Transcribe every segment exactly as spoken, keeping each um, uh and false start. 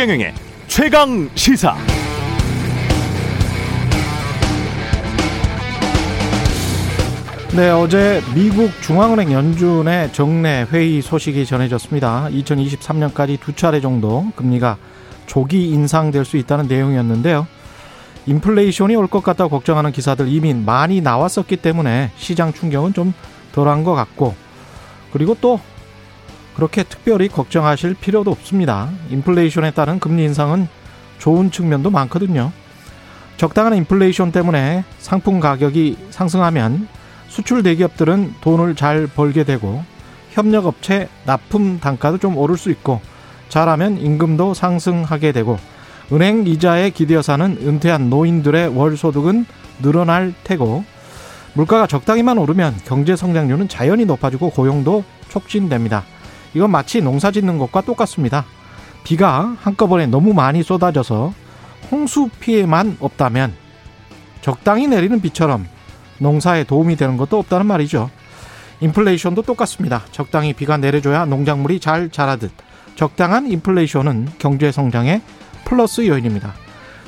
최경영의 최강시사. 네, 어제 미국 중앙은행 연준의 정례 회의 소식이 전해졌습니다. 이천이십삼 년까지 두 차례 정도 금리가 조기 인상될 수 있다는 내용이었는데요. 인플레이션이 올 것 같다고 걱정하는 기사들 이미 많이 나왔었기 때문에 시장 충격은 좀 덜한 것 같고, 그리고 또 그렇게 특별히 걱정하실 필요도 없습니다. 인플레이션에 따른 금리 인상은 좋은 측면도 많거든요. 적당한 인플레이션 때문에 상품 가격이 상승하면 수출 대기업들은 돈을 잘 벌게 되고, 협력업체 납품 단가도 좀 오를 수 있고, 잘하면 임금도 상승하게 되고, 은행 이자에 기대어사는 은퇴한 노인들의 월 소득은 늘어날 테고, 물가가 적당히만 오르면 경제 성장률은 자연히 높아지고 고용도 촉진됩니다. 이건 마치 농사 짓는 것과 똑같습니다. 비가 한꺼번에 너무 많이 쏟아져서 홍수 피해만 없다면 적당히 내리는 비처럼 농사에 도움이 되는 것도 없다는 말이죠. 인플레이션도 똑같습니다. 적당히 비가 내려줘야 농작물이 잘 자라듯 적당한 인플레이션은 경제 성장의 플러스 요인입니다.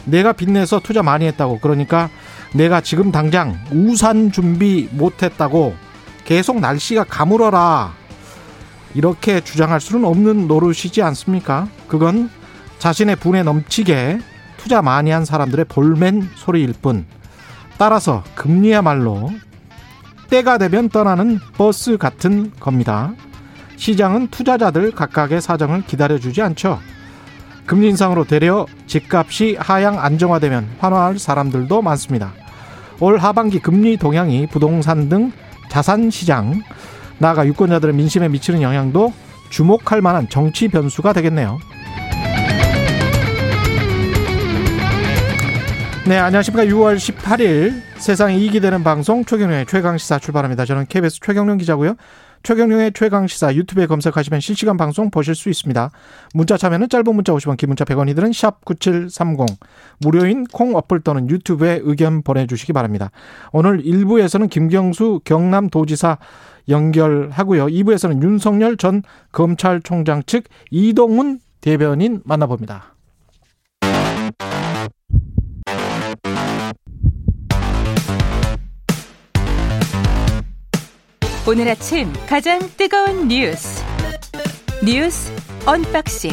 내가 빚내서 투자 많이 했다고, 그러니까 내가 지금 당장 우산 준비 못했다고 계속 날씨가 가물어라 이렇게 주장할 수는 없는 노릇이지 않습니까? 그건 자신의 분에 넘치게 투자 많이 한 사람들의 볼멘 소리일 뿐, 따라서 금리야말로 때가 되면 떠나는 버스 같은 겁니다. 시장은 투자자들 각각의 사정을 기다려주지 않죠. 금리 인상으로 되려 집값이 하향 안정화되면 환호할 사람들도 많습니다. 올 하반기 금리 동향이 부동산 등 자산시장, 나아가 유권자들의 민심에 미치는 영향도 주목할 만한 정치 변수가 되겠네요. 네, 안녕하십니까. 유월 십팔일 세상이 이익이 되는 방송 최경룡의 최강시사 출발합니다. 저는 케이비에스 최경룡 기자고요. 최경룡의 최강시사 유튜브에 검색하시면 실시간 방송 보실 수 있습니다. 문자 참여는 짧은 문자 오십 원, 긴 문자 백 원이 드는 샵 구칠삼공, 무료인 콩 어플 또는 유튜브에 의견 보내주시기 바랍니다. 오늘 일 부에서는 김경수 경남도지사 연결하고요. 이 부에서는 윤석열 전 검찰총장 측 이동훈 대변인 만나봅니다. 오늘 아침 가장 뜨거운 뉴스 뉴스 언박싱.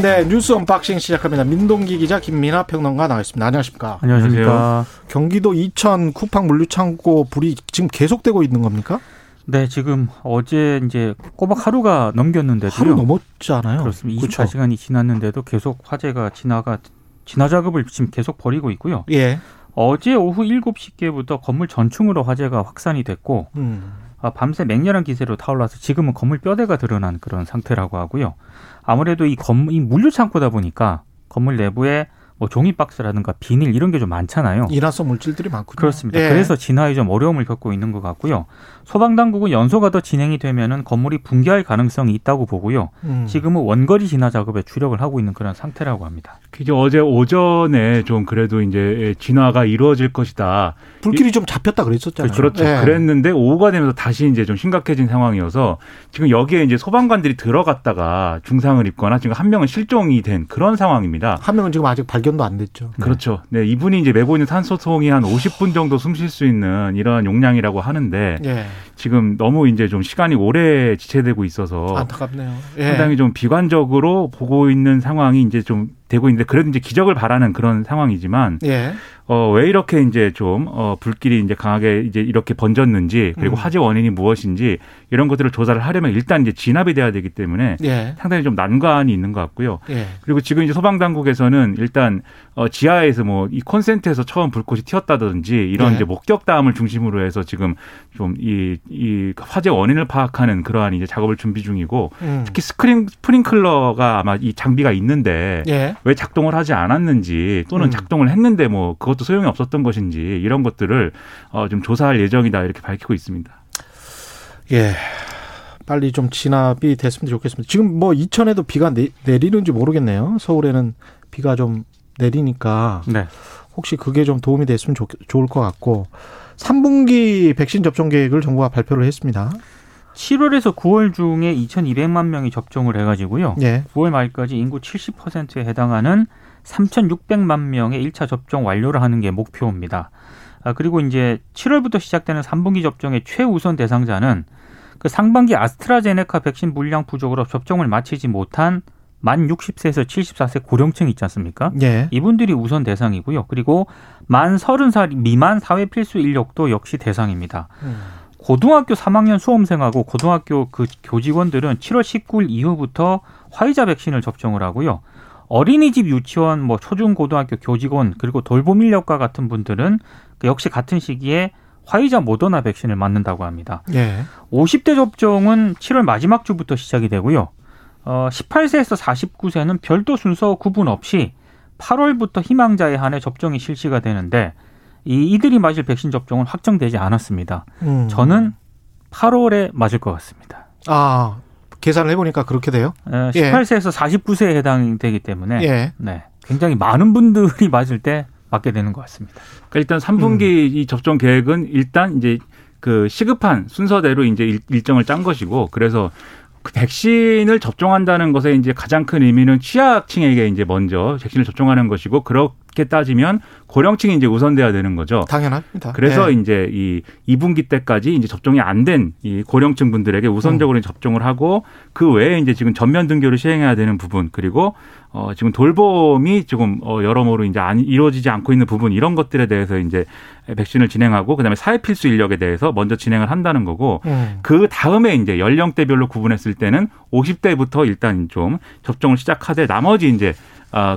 네, 뉴스 언박싱 시작합니다. 민동기 기자, 김민하 평론가 나와있습니다. 안녕하십니까? 안녕하십니까? 경기도 이천 쿠팡 물류창고 불이 지금 계속되고 있는 겁니까? 네, 지금 어제 이제 꼬박 하루가 넘겼는데도요. 하루 넘었잖아요. 그렇습니다. 이십사 시간이 지났는데도 계속 화재가 진화가 진화 작업을 지금 계속 벌이고 있고요. 예. 어제 오후 일곱 시께부터 건물 전층으로 화재가 확산이 됐고, 음. 밤새 맹렬한 기세로 타올라서 지금은 건물 뼈대가 드러난 그런 상태라고 하고요. 아무래도 이 건물, 이 물류창고다 보니까 건물 내부에 뭐 종이박스라든가 비닐 이런 게 좀 많잖아요. 인화성 물질들이 많군요. 그렇습니다. 예. 그래서 진화에 좀 어려움을 겪고 있는 것 같고요. 소방당국은 연소가 더 진행이 되면은 건물이 붕괴할 가능성이 있다고 보고요. 음. 지금은 원거리 진화 작업에 주력을 하고 있는 그런 상태라고 합니다. 그게 어제 오전에 좀 그래도 이제 진화가 이루어질 것이다. 불길이 좀 잡혔다 그랬었잖아요. 그렇죠. 예. 그랬는데 오후가 되면서 다시 이제 좀 심각해진 상황이어서 지금 여기에 이제 소방관들이 들어갔다가 중상을 입거나 지금 한 명은 실종이 된 그런 상황입니다. 한 명은 지금 아직 발견 안 됐죠. 그렇죠. 네, 이분이 이제 메고 있는 산소통이 한 오십 분 정도 숨 쉴 수 있는 이런 용량이라고 하는데, 예. 지금 너무 이제 좀 시간이 오래 지체되고 있어서 안타깝네요. 예. 상당히 좀 비관적으로 보고 있는 상황이 이제 좀 되고 있는데, 그래도 이제 기적을 바라는 그런 상황이지만, 예. 어, 왜 이렇게 이제 좀, 어, 불길이 이제 강하게 이제 이렇게 번졌는지, 그리고 음. 화재 원인이 무엇인지, 이런 것들을 조사를 하려면 일단 이제 진압이 돼야 되기 때문에, 예. 상당히 좀 난관이 있는 것 같고요. 예. 그리고 지금 이제 소방당국에서는 일단, 어, 지하에서 뭐, 이 콘센트에서 처음 불꽃이 튀었다든지, 이런 예. 이제 목격담을 중심으로 해서 지금 좀 이, 이 화재 원인을 파악하는 그러한 이제 작업을 준비 중이고, 음. 특히 스크린, 스프링클러가 아마 이 장비가 있는데, 예. 왜 작동을 하지 않았는지, 또는 음. 작동을 했는데 뭐, 그것 또 소용이 없었던 것인지, 이런 것들을 어, 좀 조사할 예정이다 이렇게 밝히고 있습니다. 예, 빨리 좀 진압이 됐으면 좋겠습니다. 지금 뭐 이천에도 비가 내, 내리는지 모르겠네요. 서울에는 비가 좀 내리니까 네. 혹시 그게 좀 도움이 됐으면 좋, 좋을 것 같고, 삼 분기 백신 접종 계획을 정부가 발표를 했습니다. 칠월에서 구월 중에 이천이백만 명이 접종을 해가지고요. 네. 구월 말까지 인구 칠십 퍼센트에 해당하는 삼천육백만 명의 일 차 접종 완료를 하는 게 목표입니다. 아, 그리고 이제 칠월부터 시작되는 삼 분기 접종의 최우선 대상자는 그 상반기 아스트라제네카 백신 물량 부족으로 접종을 마치지 못한 만 육십 세에서 칠십사 세 고령층 있지 않습니까? 예. 이분들이 우선 대상이고요. 그리고 만 서른 살 미만 사회 필수 인력도 역시 대상입니다. 음. 고등학교 삼 학년 수험생하고 고등학교 그 교직원들은 칠월 십구일 이후부터 화이자 백신을 접종을 하고요. 어린이집, 유치원, 뭐 초중고등학교 교직원 그리고 돌봄 인력과 같은 분들은 역시 같은 시기에 화이자 모더나 백신을 맞는다고 합니다. 예. 오십 대 접종은 칠월 마지막 주부터 시작이 되고요. 어, 십팔 세에서 사십구 세는 별도 순서 구분 없이 팔월부터 희망자에 한해 접종이 실시가 되는데 이, 이들이 맞을 백신 접종은 확정되지 않았습니다. 음. 저는 팔월에 맞을 것 같습니다. 아, 계산을 해보니까 그렇게 돼요? 어, 십팔 세에서 예. 사십구 세에 해당되기 때문에 예. 네, 굉장히 많은 분들이 맞을 때 맞게 되는 것 같습니다. 그러니까 일단 삼 분기 음. 이 접종 계획은 일단 이제 그 시급한 순서대로 이제 일, 일정을 짠 것이고 그래서 그 백신을 접종한다는 것에 이제 가장 큰 의미는 취약층에게 이제 먼저 백신을 접종하는 것이고 그렇게 따지면 고령층이 이제 우선돼야 되는 거죠. 당연합니다. 그래서 네. 이제 이 이 분기 때까지 이제 접종이 안 된 이 고령층 분들에게 우선적으로 음. 접종을 하고 그 외에 이제 지금 전면 등교를 시행해야 되는 부분 그리고 어 지금 돌봄이 지금 어 여러모로 이제 안 이루어지지 않고 있는 부분 이런 것들에 대해서 이제 백신을 진행하고 그다음에 사회 필수 인력에 대해서 먼저 진행을 한다는 거고 음. 그 다음에 이제 연령대별로 구분했을 때는 오십 대부터 일단 좀 접종을 시작하되 나머지 이제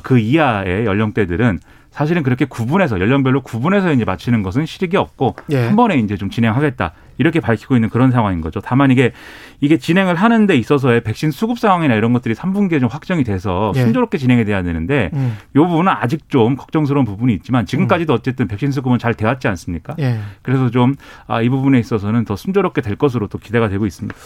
그 이하의 연령대들은 사실은 그렇게 구분해서 연령별로 구분해서 이제 마치는 것은 실익이 없고 예. 한 번에 이제 좀 진행하겠다 이렇게 밝히고 있는 그런 상황인 거죠. 다만 이게 이게 진행을 하는 데 있어서의 백신 수급 상황이나 이런 것들이 삼 분기에 좀 확정이 돼서 예. 순조롭게 진행이 돼야 되는데 음. 이 부분은 아직 좀 걱정스러운 부분이 있지만 지금까지도 어쨌든 백신 수급은 잘 되었지 않습니까? 예. 그래서 좀 이 부분에 있어서는 더 순조롭게 될 것으로 또 기대가 되고 있습니다.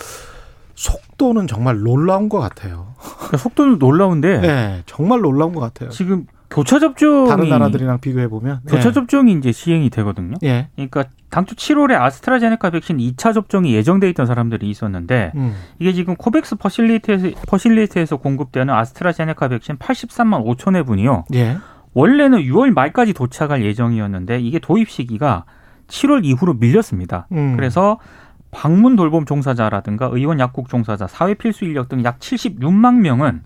속도는 정말 놀라운 것 같아요. 그러니까 속도는 놀라운데 네, 정말 놀라운 것 같아요. 지금 교차 접종이 다른 나라들이랑 비교해 보면 교차 예. 접종이 이제 시행이 되거든요. 예. 그러니까 당초 칠월에 아스트라제네카 백신 이 차 접종이 예정돼 있던 사람들이 있었는데 음. 이게 지금 코백스 퍼실리티에서, 퍼실리티에서 공급되는 아스트라제네카 백신 팔십삼만 오천 회분이요. 예. 원래는 유월 말까지 도착할 예정이었는데 이게 도입 시기가 칠월 이후로 밀렸습니다. 음. 그래서 방문 돌봄 종사자라든가 의원 약국 종사자, 사회 필수 인력 등 약 칠십육만 명은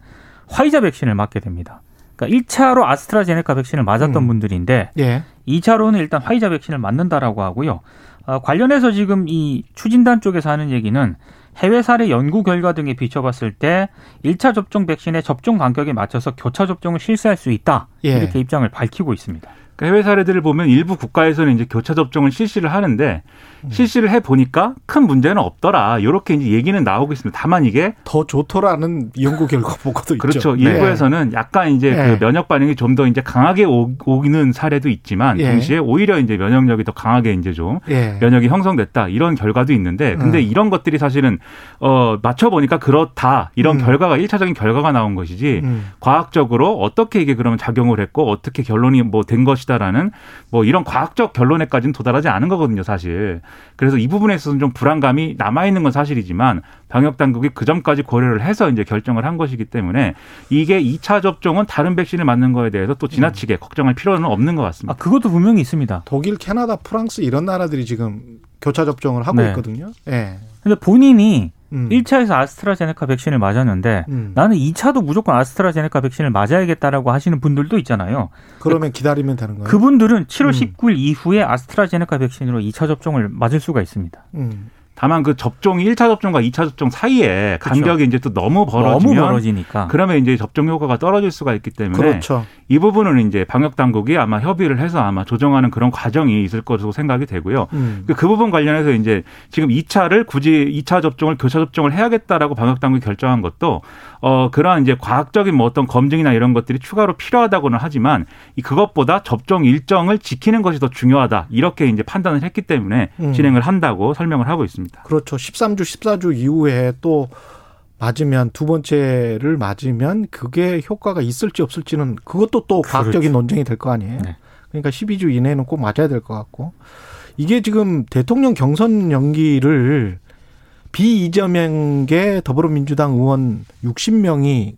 화이자 백신을 맞게 됩니다. 그러니까 일 차로 아스트라제네카 백신을 맞았던 음. 분들인데 예. 이 차로는 일단 화이자 백신을 맞는다라고 하고요. 어, 관련해서 지금 이 추진단 쪽에서 하는 얘기는 해외 사례 연구 결과 등에 비춰봤을 때 일 차 접종 백신의 접종 간격에 맞춰서 교차 접종을 실시할 수 있다. 예. 이렇게 입장을 밝히고 있습니다. 해외 사례들을 보면 일부 국가에서는 이제 교차 접종을 실시를 하는데 음. 실시를 해 보니까 큰 문제는 없더라. 이렇게 이제 얘기는 나오고 있습니다. 다만 이게 더 좋더라는 연구 결과 보고도 그렇죠. 있죠. 그렇죠. 일부에서는 네. 약간 이제 네. 그 면역 반응이 좀 더 이제 강하게 오기는 사례도 있지만 네. 동시에 오히려 이제 면역력이 더 강하게 이제 좀 네. 면역이 형성됐다 이런 결과도 있는데 근데 음. 이런 것들이 사실은 어 맞춰 보니까 그렇다 이런 음. 결과가 일차적인 결과가 나온 것이지 음. 과학적으로 어떻게 이게 그러면 작용을 했고 어떻게 결론이 뭐 된 것이 라는 뭐 이런 과학적 결론에까지는 도달하지 않은 거거든요, 사실. 그래서 이 부분에 있어서는 좀 불안감이 남아 있는 건 사실이지만 방역 당국이 그 점까지 고려를 해서 이제 결정을 한 것이기 때문에 이게 이 차 접종은 다른 백신을 맞는 거에 대해서 또 지나치게 음. 걱정할 필요는 없는 것 같습니다. 아, 그것도 분명히 있습니다. 독일, 캐나다, 프랑스 이런 나라들이 지금 교차 접종을 하고 네. 있거든요. 예. 근데 본인이 음. 일 차에서 아스트라제네카 백신을 맞았는데 음. 나는 이 차도 무조건 아스트라제네카 백신을 맞아야겠다라고 하시는 분들도 있잖아요. 그러면 기다리면 되는 거예요? 그분들은 칠월 음. 십구 일 이후에 아스트라제네카 백신으로 이 차 접종을 맞을 수가 있습니다. 음. 다만 그 접종이 일 차 접종과 이 차 접종 사이에 간격이 그렇죠. 이제 또 너무 벌어지면 너무 벌어지니까 그러면 이제 접종 효과가 떨어질 수가 있기 때문에 그렇죠. 이 부분은 이제 방역 당국이 아마 협의를 해서 아마 조정하는 그런 과정이 있을 것으로 생각이 되고요. 음. 그 부분 관련해서 이제 지금 이 차를 굳이 이 차 접종을 교차 접종을 해야겠다라고 방역 당국이 결정한 것도 어 그러한 이제 과학적인 뭐 어떤 검증이나 이런 것들이 추가로 필요하다고는 하지만 이 그것보다 접종 일정을 지키는 것이 더 중요하다 이렇게 이제 판단을 했기 때문에 음. 진행을 한다고 설명을 하고 있습니다. 그렇죠. 십삼 주, 십사 주 이후에 또 맞으면 두 번째를 맞으면 그게 효과가 있을지 없을지는 그것도 또 과학적인 그렇죠. 논쟁이 될 거 아니에요. 네. 그러니까 십이 주 이내에는 꼭 맞아야 될 것 같고 이게 지금 대통령 경선 연기를 비이재명계 더불어민주당 의원 육십 명이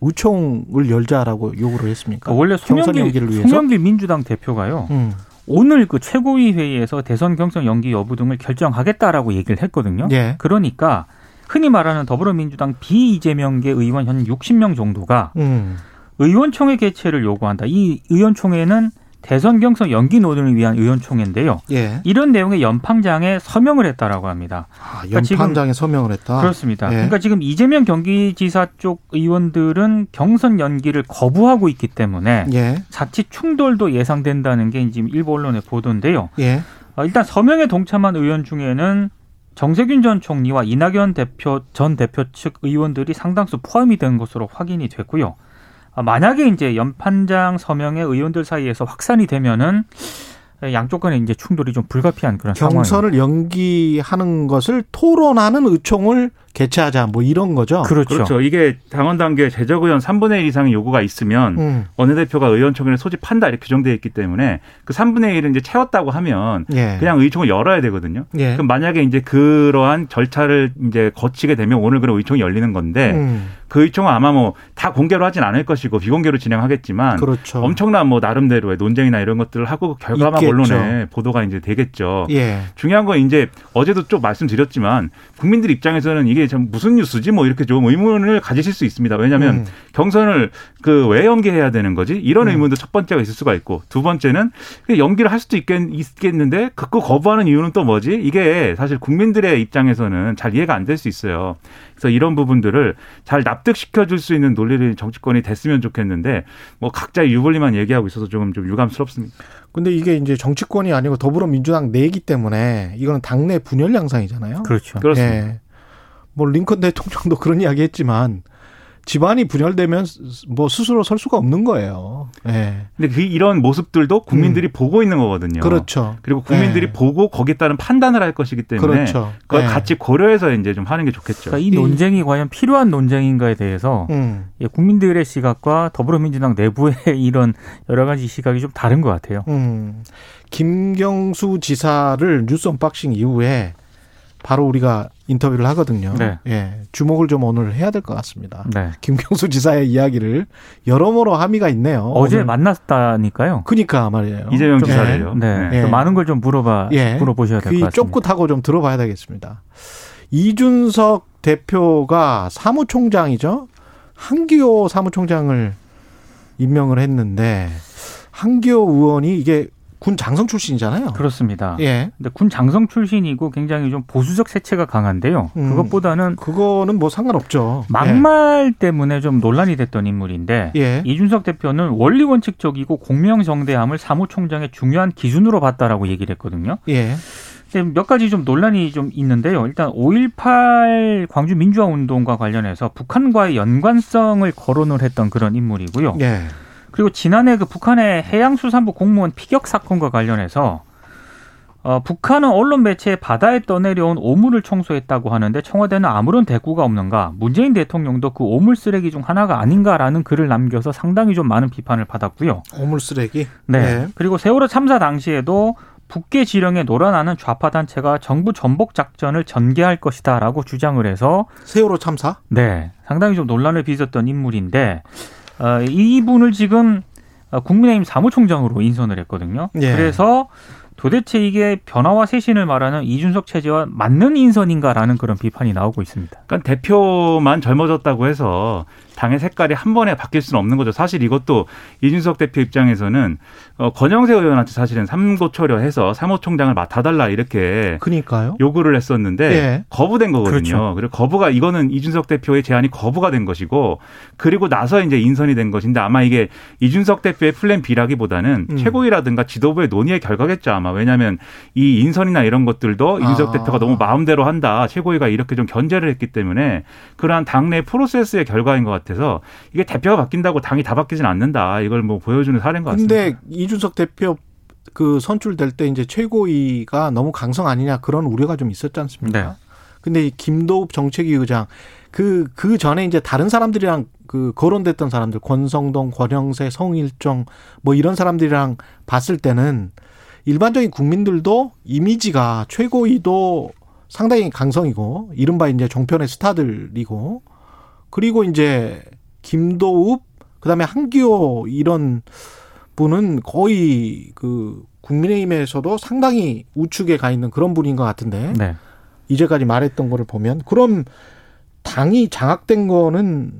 우총을 열자라고 요구를 했습니까? 원래 송영길, 송영길 민주당 대표가요. 음. 오늘 그 최고위 회의에서 대선 경선 연기 여부 등을 결정하겠다라고 얘기를 했거든요. 예. 그러니까 흔히 말하는 더불어민주당 비이재명계 의원 현 육십 명 정도가 음. 의원총회 개최를 요구한다. 이 의원총회는 대선 경선 연기 논의를 위한 의원총회인데요. 예. 이런 내용의 연판장에 서명을 했다라고 합니다. 아, 연판장에 그러니까 지금, 서명을 했다. 그렇습니다. 예. 그러니까 지금 이재명 경기지사 쪽 의원들은 경선 연기를 거부하고 있기 때문에 예. 자칫 충돌도 예상된다는 게 지금 일부 언론의 보도인데요. 예. 일단 서명에 동참한 의원 중에는 정세균 전 총리와 이낙연 대표 전 대표 측 의원들이 상당수 포함이 된 것으로 확인이 됐고요. 만약에 이제 연판장 서명의 의원들 사이에서 확산이 되면은 양쪽 간에 이제 충돌이 좀 불가피한 그런 상황. 경선을 연기하는 것을 토론하는 의총을 개최하자 뭐 이런 거죠. 그렇죠. 그렇죠. 이게 당원 단계 제적 의원 삼분의 일 이상의 요구가 있으면 음. 어느 대표가 의원총회를 소집한다 이렇게 규정되어 있기 때문에 그 삼분의 일을 이제 채웠다고 하면 예. 그냥 의총을 열어야 되거든요. 예. 그럼 만약에 이제 그러한 절차를 이제 거치게 되면 오늘 그런 의총이 열리는 건데 음. 그 의총은 아마 뭐 다 공개로 하진 않을 것이고 비공개로 진행하겠지만 그렇죠. 엄청난 뭐 나름대로의 논쟁이나 이런 것들을 하고 결과만 있겠죠. 언론에 보도가 이제 되겠죠. 예. 중요한 건 이제 어제도 좀 말씀드렸지만 국민들 입장에서는 이게 참 무슨 뉴스지 뭐 이렇게 좀 의문을 가지실 수 있습니다. 왜냐하면 음. 경선을 그 왜 연기해야 되는 거지? 이런 의문도 음. 첫 번째가 있을 수가 있고 두 번째는 연기를 할 수도 있겠, 있겠는데 극구 거부하는 이유는 또 뭐지? 이게 사실 국민들의 입장에서는 잘 이해가 안 될 수 있어요. 그래서 이런 부분들을 잘 납득시켜줄 수 있는 논리를 정치권이 됐으면 좋겠는데 뭐 각자의 유불리만 얘기하고 있어서 조금 좀 유감스럽습니다. 근데 이게 이제 정치권이 아니고 더불어민주당 내기 때문에 이거는 당내 분열 양상이잖아요. 그렇죠. 그렇습니다. 예. 뭐 링컨 대통령도 그런 이야기 했지만 집안이 분열되면 뭐 스스로 설 수가 없는 거예요. 예. 근데 그 이런 모습들도 국민들이 음. 보고 있는 거거든요. 그렇죠. 그리고 국민들이 예. 보고 거기에 따른 판단을 할 것이기 때문에 그렇죠. 그걸 예. 같이 고려해서 이제 좀 하는 게 좋겠죠. 그러니까 이 논쟁이 과연 필요한 논쟁인가에 대해서 음. 국민들의 시각과 더불어민주당 내부의 이런 여러 가지 시각이 좀 다른 것 같아요. 음. 김경수 지사를 뉴스 언박싱 이후에 바로 우리가 인터뷰를 하거든요. 네. 예, 주목을 좀 오늘 해야 될 것 같습니다. 네. 김경수 지사의 이야기를 여러모로 함의가 있네요. 어제 오늘. 만났다니까요. 그러니까 말이에요. 이재명 지사를요. 네. 네. 네. 좀 많은 걸 좀 물어봐 예. 물어보셔야 될 것 같습니다. 쫓긋하고 좀 들어봐야 되겠습니다. 이준석 대표가 사무총장이죠. 한기호 사무총장을 임명을 했는데 한기호 의원이 이게 군 장성 출신이잖아요. 그렇습니다. 예. 근데 군 장성 출신이고 굉장히 좀 보수적 색채가 강한데요. 음, 그것보다는 그거는 뭐 상관없죠. 막말 예. 때문에 좀 논란이 됐던 인물인데 예. 이준석 대표는 원리 원칙적이고 공명정대함을 사무총장의 중요한 기준으로 봤다라고 얘기를 했거든요. 예. 근데 몇 가지 좀 논란이 좀 있는데요. 일단 오일팔 광주 민주화 운동과 관련해서 북한과의 연관성을 거론을 했던 그런 인물이고요. 예. 그리고 지난해 그 북한의 해양수산부 공무원 피격 사건과 관련해서 어, 북한은 언론 매체에 바다에 떠내려온 오물을 청소했다고 하는데 청와대는 아무런 대꾸가 없는가? 문재인 대통령도 그 오물 쓰레기 중 하나가 아닌가라는 글을 남겨서 상당히 좀 많은 비판을 받았고요. 오물 쓰레기? 네. 네. 그리고 세월호 참사 당시에도 북계 지령에 놀아나는 좌파 단체가 정부 전복 작전을 전개할 것이다라고 주장을 해서 세월호 참사? 네. 상당히 좀 논란을 빚었던 인물인데 어, 이분을 지금 국민의힘 사무총장으로 인선을 했거든요. 예. 그래서 도대체 이게 변화와 쇄신을 말하는 이준석 체제와 맞는 인선인가라는 그런 비판이 나오고 있습니다. 그러니까 대표만 젊어졌다고 해서 당의 색깔이 한 번에 바뀔 수는 없는 거죠. 사실 이것도 이준석 대표 입장에서는 권영세 의원한테 사실은 삼고초려 해서 사무총장을 맡아달라 이렇게 그러니까요. 요구를 했었는데 예. 거부된 거거든요. 그렇죠. 그리고 거부가 이거는 이준석 대표의 제안이 거부가 된 것이고 그리고 나서 이제 인선이 된 것인데 아마 이게 이준석 대표의 플랜 B라기보다는 음. 최고위라든가 지도부의 논의의 결과겠죠 아마. 왜냐하면 이 인선이나 이런 것들도 이준석 아. 대표가 너무 마음대로 한다. 최고위가 이렇게 좀 견제를 했기 때문에 그러한 당내 프로세스의 결과인 것 같아요. 그래서 이게 대표가 바뀐다고 당이 다 바뀌진 않는다. 이걸 뭐 보여주는 사례인 것 같습니다. 근데 이준석 대표 그 선출될 때 이제 최고위가 너무 강성 아니냐 그런 우려가 좀 있었지 않습니까? 네. 근데 이 김도읍 정책위 의장 그, 그 전에 이제 다른 사람들이랑 그 거론됐던 사람들 권성동, 권영세, 성일종 뭐 이런 사람들이랑 봤을 때는 일반적인 국민들도 이미지가 최고위도 상당히 강성이고 이른바 이제 종편의 스타들이고, 그리고 이제 김도읍 그다음에 한기호 이런 분은 거의 그 국민의힘에서도 상당히 우측에 가 있는 그런 분인 것 같은데, 네. 이제까지 말했던 거를 보면 그럼 당이 장악된 거는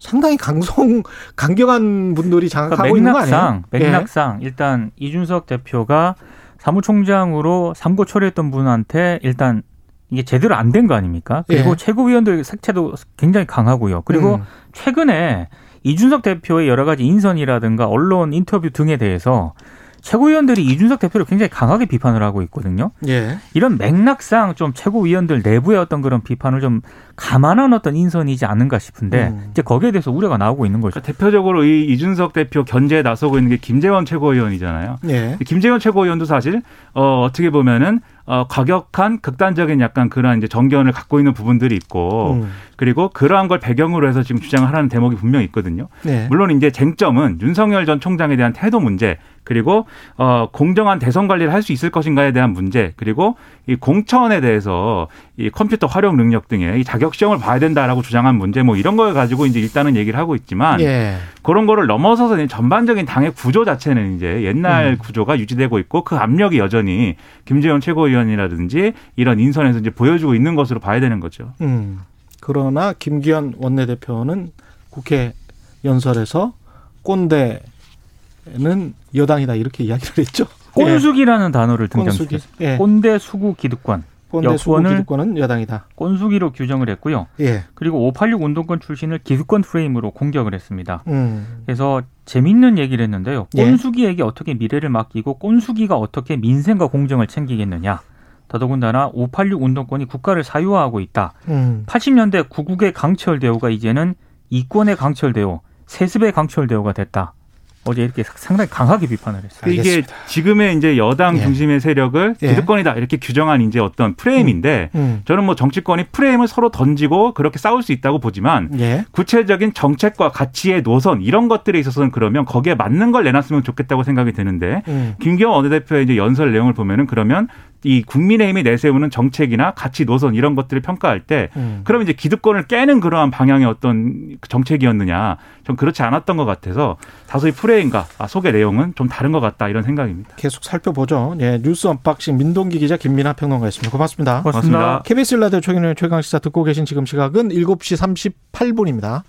상당히 강성 강경한 분들이 장악하고 그러니까 있는 거 아니에요? 맥락상 예. 일단 이준석 대표가 사무총장으로 삼고 처리했던 분한테 일단 이게 제대로 안 된 거 아닙니까? 그리고 예. 최고위원들 색채도 굉장히 강하고요. 그리고 음. 최근에 이준석 대표의 여러 가지 인선이라든가 언론 인터뷰 등에 대해서 최고위원들이 이준석 대표를 굉장히 강하게 비판을 하고 있거든요. 예. 이런 맥락상 좀 최고위원들 내부의 어떤 그런 비판을 좀 감안한 어떤 인선이지 않은가 싶은데 음. 이제 거기에 대해서 우려가 나오고 있는 거죠. 그러니까 대표적으로 이 이준석 대표 견제에 나서고 있는 게 김재원 최고위원이잖아요. 예. 김재원 최고위원도 사실 어, 어떻게 보면은 어, 과격한 극단적인 약간 그런 이제 정견을 갖고 있는 부분들이 있고 음. 그리고 그러한 걸 배경으로 해서 지금 주장하라는 대목이 분명히 있거든요. 네. 물론 이제 쟁점은 윤석열 전 총장에 대한 태도 문제, 그리고 어, 공정한 대선 관리를 할 수 있을 것인가에 대한 문제, 그리고 이 공천에 대해서 이 컴퓨터 활용 능력 등의 이 자격 시험을 봐야 된다라고 주장한 문제, 뭐 이런 걸 가지고 이제 일단은 얘기를 하고 있지만 예. 그런 거를 넘어서서 전반적인 당의 구조 자체는 이제 옛날 음. 구조가 유지되고 있고 그 압력이 여전히 김재원 최고위 이라든지 이런 인선에서 이제 보여주고 있는 것으로 봐야 되는 거죠. 음. 그러나 김기현 원내대표는 국회 연설에서 꼰대는 여당이다 이렇게 이야기를 했죠. 꼰숙이라는 예. 단어를 등장시켰습니다. 예. 꼰대 수구 기득권. 꼰대 수구 기득권은 여당이다. 꼰숙이로 규정을 했고요. 예. 그리고 오팔육 운동권 출신을 기득권 프레임으로 공격을 했습니다. 음. 그래서 재밌는 얘기를 했는데요. 꼰숙이에게 어떻게 미래를 맡기고 꼰숙이가 어떻게 민생과 공정을 챙기겠느냐. 더더군다나 오팔육 운동권이 국가를 사유화하고 있다. 음. 팔십 년대 구국의 강철 대우가 이제는 이권의 강철 대우, 세습의 강철 대우가 됐다. 어제 이렇게 상당히 강하게 비판을 했어요. 이게 알겠습니다. 지금의 이제 여당 중심의 세력을 예. 기득권이다 이렇게 규정한 이제 어떤 프레임인데 음. 음. 저는 뭐 정치권이 프레임을 서로 던지고 그렇게 싸울 수 있다고 보지만 예. 구체적인 정책과 가치의 노선 이런 것들에 있어서는 그러면 거기에 맞는 걸 내놨으면 좋겠다고 생각이 드는데 음. 김기현 원내대표의 이제 연설 내용을 보면은 그러면 이 국민의힘이 내세우는 정책이나 가치 노선 이런 것들을 평가할 때 음. 그럼 이제 기득권을 깨는 그러한 방향의 어떤 정책이었느냐, 좀 그렇지 않았던 것 같아서 다소의 프레임과 아, 소개 내용은 좀 다른 것 같다 이런 생각입니다. 계속 살펴보죠. 예, 뉴스 언박싱 민동기 기자 김민하 평론가였습니다. 고맙습니다. 고맙습니다. 고맙습니다. 케이비에스 일라디오 최경영의 최강시사 듣고 계신 지금 시각은 일곱 시 삼십팔 분입니다.